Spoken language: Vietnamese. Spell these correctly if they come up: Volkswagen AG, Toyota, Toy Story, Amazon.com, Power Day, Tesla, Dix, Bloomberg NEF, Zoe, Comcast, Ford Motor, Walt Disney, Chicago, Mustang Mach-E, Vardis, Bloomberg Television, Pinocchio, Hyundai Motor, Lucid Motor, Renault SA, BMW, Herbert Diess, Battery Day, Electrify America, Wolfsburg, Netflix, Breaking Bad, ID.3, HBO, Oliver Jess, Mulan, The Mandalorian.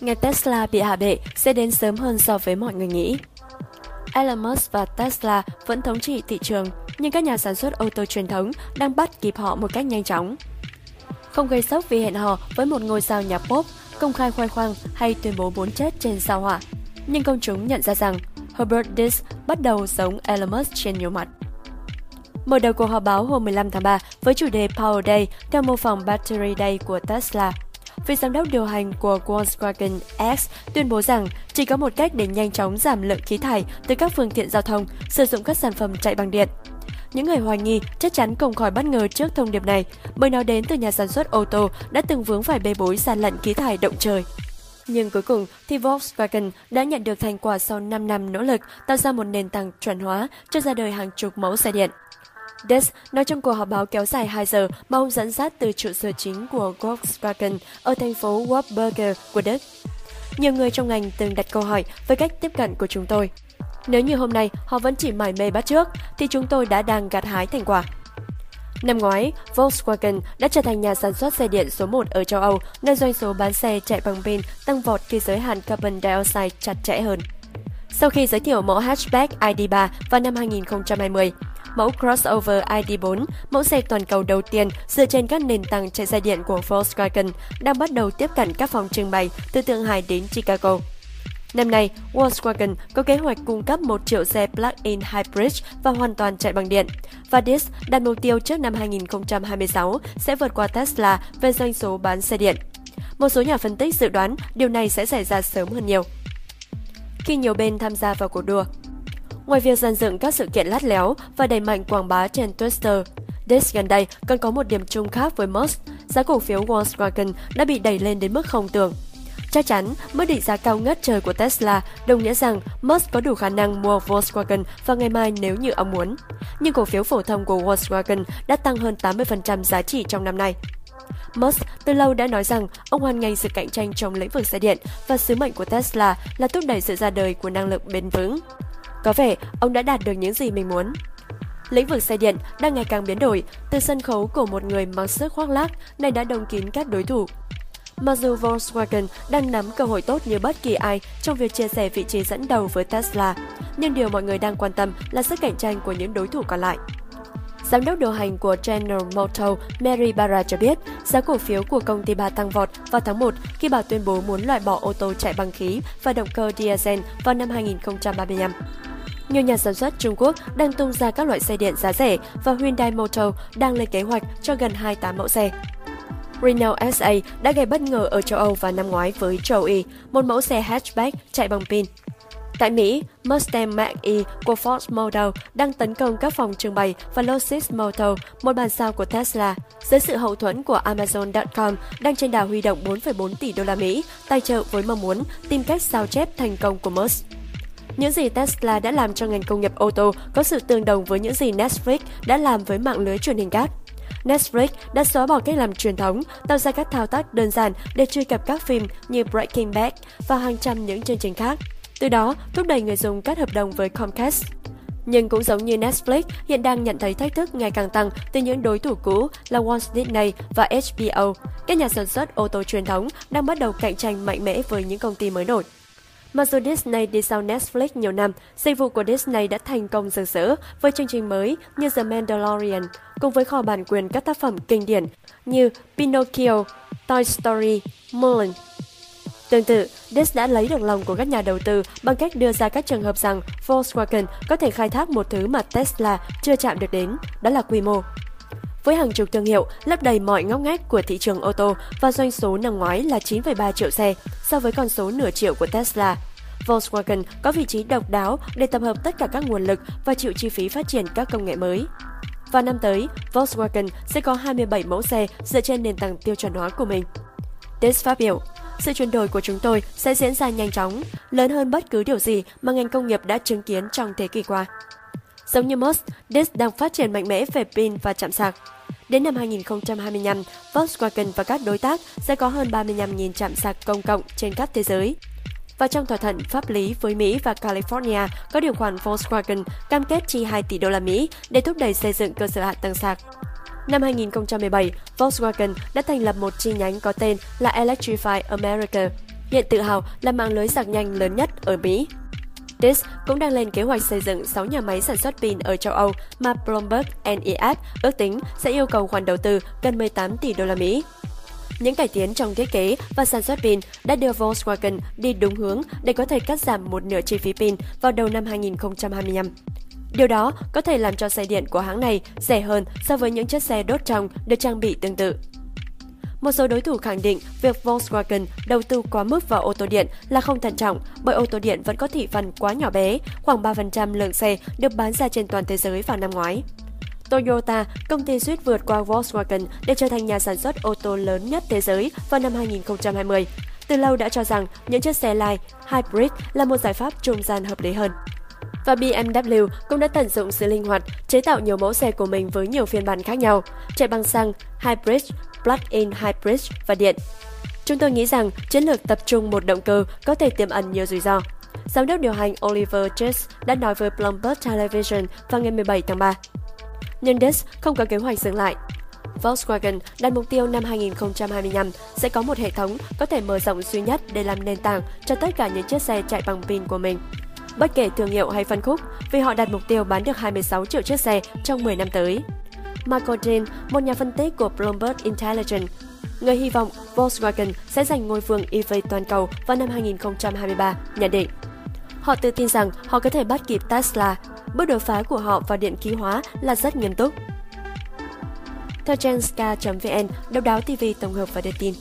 Ngày Tesla bị hạ bệ sẽ đến sớm hơn so với mọi người nghĩ. Elon Musk và Tesla vẫn thống trị thị trường, nhưng các nhà sản xuất ô tô truyền thống đang bắt kịp họ một cách nhanh chóng. Không gây sốc vì hẹn hò với một ngôi sao nhạc pop, công khai khoe khoang hay tuyên bố muốn chết trên sao Hỏa, nhưng công chúng nhận ra rằng Herbert Diess bắt đầu giống Elon Musk trên nhiều mặt. Mở đầu cuộc họp báo hôm 15 tháng 3 với chủ đề Power Day theo mô phỏng Battery Day của Tesla, vị giám đốc điều hành của Volkswagen AG tuyên bố rằng chỉ có một cách để nhanh chóng giảm lượng khí thải từ các phương tiện giao thông sử dụng các sản phẩm chạy bằng điện. Những người hoài nghi chắc chắn không khỏi bất ngờ trước thông điệp này, bởi nó đến từ nhà sản xuất ô tô đã từng vướng phải bê bối gian lận khí thải động trời. Nhưng cuối cùng thì Volkswagen đã nhận được thành quả sau 5 năm nỗ lực tạo ra một nền tảng chuẩn hóa cho ra đời hàng chục mẫu xe điện. Diess nói trong cuộc họp báo kéo dài 2 giờ mà ông dẫn dắt từ trụ sở chính của Volkswagen ở thành phố Wolfsburg của Đức. Nhiều người trong ngành từng đặt câu hỏi với cách tiếp cận của chúng tôi. Nếu như hôm nay họ vẫn chỉ mải mê bắt chước, thì chúng tôi đã đang gặt hái thành quả. Năm ngoái, Volkswagen đã trở thành nhà sản xuất xe điện số 1 ở châu Âu, nơi doanh số bán xe chạy bằng pin tăng vọt khi giới hạn carbon dioxide chặt chẽ hơn. Sau khi giới thiệu mẫu hatchback ID.3 vào năm 2020, mẫu crossover ID.4, mẫu xe toàn cầu đầu tiên dựa trên các nền tảng chạy xe điện của Volkswagen, đang bắt đầu tiếp cận các phòng trưng bày từ Thượng Hải đến Chicago. Năm nay, Volkswagen có kế hoạch cung cấp 1 triệu xe plug-in hybrid và hoàn toàn chạy bằng điện. Vardis đặt mục tiêu trước năm 2026 sẽ vượt qua Tesla về doanh số bán xe điện. Một số nhà phân tích dự đoán điều này sẽ xảy ra sớm hơn nhiều, khi nhiều bên tham gia vào cuộc đua. Ngoài việc dàn dựng các sự kiện lắt léo và đẩy mạnh quảng bá trên Twitter, Diess gần đây còn có một điểm chung khác với Musk, giá cổ phiếu Volkswagen đã bị đẩy lên đến mức không tưởng. Chắc chắn, mức định giá cao ngất trời của Tesla đồng nghĩa rằng Musk có đủ khả năng mua Volkswagen vào ngày mai nếu như ông muốn. Nhưng cổ phiếu phổ thông của Volkswagen đã tăng hơn 80% giá trị trong năm nay. Musk từ lâu đã nói rằng ông hoan nghênh sự cạnh tranh trong lĩnh vực xe điện và sứ mệnh của Tesla là thúc đẩy sự ra đời của năng lượng bền vững. Có vẻ ông đã đạt được những gì mình muốn. Lĩnh vực xe điện đang ngày càng biến đổi, từ sân khấu của một người mặc sức khoác lác này đã đóng kín các đối thủ. Mặc dù Volkswagen đang nắm cơ hội tốt như bất kỳ ai trong việc chia sẻ vị trí dẫn đầu với Tesla, nhưng điều mọi người đang quan tâm là sức cạnh tranh của những đối thủ còn lại. Giám đốc điều hành của General Motors Mary Barra cho biết giá cổ phiếu của công ty bà tăng vọt vào tháng 1 khi bà tuyên bố muốn loại bỏ ô tô chạy bằng khí và động cơ diesel vào năm 2035. Nhiều nhà sản xuất Trung Quốc đang tung ra các loại xe điện giá rẻ và Hyundai Motor đang lên kế hoạch cho gần 28 mẫu xe. Renault SA đã gây bất ngờ ở châu Âu vào năm ngoái với Zoe, một mẫu xe hatchback chạy bằng pin. Tại Mỹ, Mustang Mach-E của Ford Motor đang tấn công các phòng trưng bày và Lucid Motor, một bản sao của Tesla, dưới sự hậu thuẫn của Amazon.com đang trên đà huy động 4,4 tỷ đô la Mỹ tài trợ với mong muốn tìm cách sao chép thành công của Musk. Những gì Tesla đã làm cho ngành công nghiệp ô tô có sự tương đồng với những gì Netflix đã làm với mạng lưới truyền hình cáp. Netflix đã xóa bỏ cách làm truyền thống, tạo ra các thao tác đơn giản để truy cập các phim như Breaking Bad và hàng trăm những chương trình khác, từ đó thúc đẩy người dùng cắt hợp đồng với Comcast. Nhưng cũng giống như Netflix, hiện đang nhận thấy thách thức ngày càng tăng từ những đối thủ cũ là Walt Disney và HBO. Các nhà sản xuất ô tô truyền thống đang bắt đầu cạnh tranh mạnh mẽ với những công ty mới nổi. Mặc dù Disney đi sau Netflix nhiều năm, dịch vụ của Disney đã thành công rực rỡ với chương trình mới như The Mandalorian, cùng với kho bản quyền các tác phẩm kinh điển như Pinocchio, Toy Story, Mulan. Tương tự, Diess đã lấy được lòng của các nhà đầu tư bằng cách đưa ra các trường hợp rằng Volkswagen có thể khai thác một thứ mà Tesla chưa chạm được đến, đó là quy mô. Với hàng chục thương hiệu lấp đầy mọi ngóc ngách của thị trường ô tô và doanh số năm ngoái là 9,3 triệu xe so với con số nửa triệu của Tesla, Volkswagen có vị trí độc đáo để tập hợp tất cả các nguồn lực và chịu chi phí phát triển các công nghệ mới. Vào năm tới, Volkswagen sẽ có 27 mẫu xe dựa trên nền tảng tiêu chuẩn hóa của mình. Diess phát biểu, sự chuyển đổi của chúng tôi sẽ diễn ra nhanh chóng, lớn hơn bất cứ điều gì mà ngành công nghiệp đã chứng kiến trong thế kỷ qua. Giống như Musk, Diess đang phát triển mạnh mẽ về pin và chạm sạc. Đến năm 2025, Volkswagen và các đối tác sẽ có hơn 35.000 trạm sạc công cộng trên khắp thế giới. Và trong thỏa thuận pháp lý với Mỹ và California có điều khoản Volkswagen cam kết chi 2 tỷ đô la Mỹ để thúc đẩy xây dựng cơ sở hạ tầng sạc. Năm 2017, Volkswagen đã thành lập một chi nhánh có tên là Electrify America, hiện tự hào là mạng lưới sạc nhanh lớn nhất ở Mỹ. Dix cũng đang lên kế hoạch xây dựng 6 nhà máy sản xuất pin ở châu Âu mà Bloomberg NEF ước tính sẽ yêu cầu khoản đầu tư gần 18 tỷ đô la Mỹ. Những cải tiến trong thiết kế và sản xuất pin đã đưa Volkswagen đi đúng hướng để có thể cắt giảm một nửa chi phí pin vào đầu năm 2025. Điều đó có thể làm cho xe điện của hãng này rẻ hơn so với những chiếc xe đốt trong được trang bị tương tự. Một số đối thủ khẳng định việc Volkswagen đầu tư quá mức vào ô tô điện là không thận trọng bởi ô tô điện vẫn có thị phần quá nhỏ bé, khoảng 3% lượng xe được bán ra trên toàn thế giới vào năm ngoái. Toyota, công ty suýt vượt qua Volkswagen để trở thành nhà sản xuất ô tô lớn nhất thế giới vào năm 2020, từ lâu đã cho rằng những chiếc xe light hybrid là một giải pháp trung gian hợp lý hơn. Và BMW cũng đã tận dụng sự linh hoạt, chế tạo nhiều mẫu xe của mình với nhiều phiên bản khác nhau, chạy bằng xăng, hybrid, plug-in hybrid và điện. Chúng tôi nghĩ rằng chiến lược tập trung một động cơ có thể tiềm ẩn nhiều rủi ro, giám đốc điều hành Oliver Jess đã nói với Bloomberg Television vào ngày 17 tháng 3. Nhưng Dix không có kế hoạch dừng lại. Volkswagen đặt mục tiêu năm 2025 sẽ có một hệ thống có thể mở rộng duy nhất để làm nền tảng cho tất cả những chiếc xe chạy bằng pin của mình, bất kể thương hiệu hay phân khúc, vì họ đặt mục tiêu bán được 26 triệu chiếc xe trong 10 năm tới. Michael Dean, một nhà phân tích của Bloomberg Intelligence, người hy vọng Volkswagen sẽ giành ngôi vương EV toàn cầu vào năm 2023, nhận định. Họ tự tin rằng họ có thể bắt kịp Tesla. Bước đột phá của họ vào điện khí hóa là rất nghiêm túc. Theo Genska.vn, Độc đáo TV tổng hợp và đưa tin.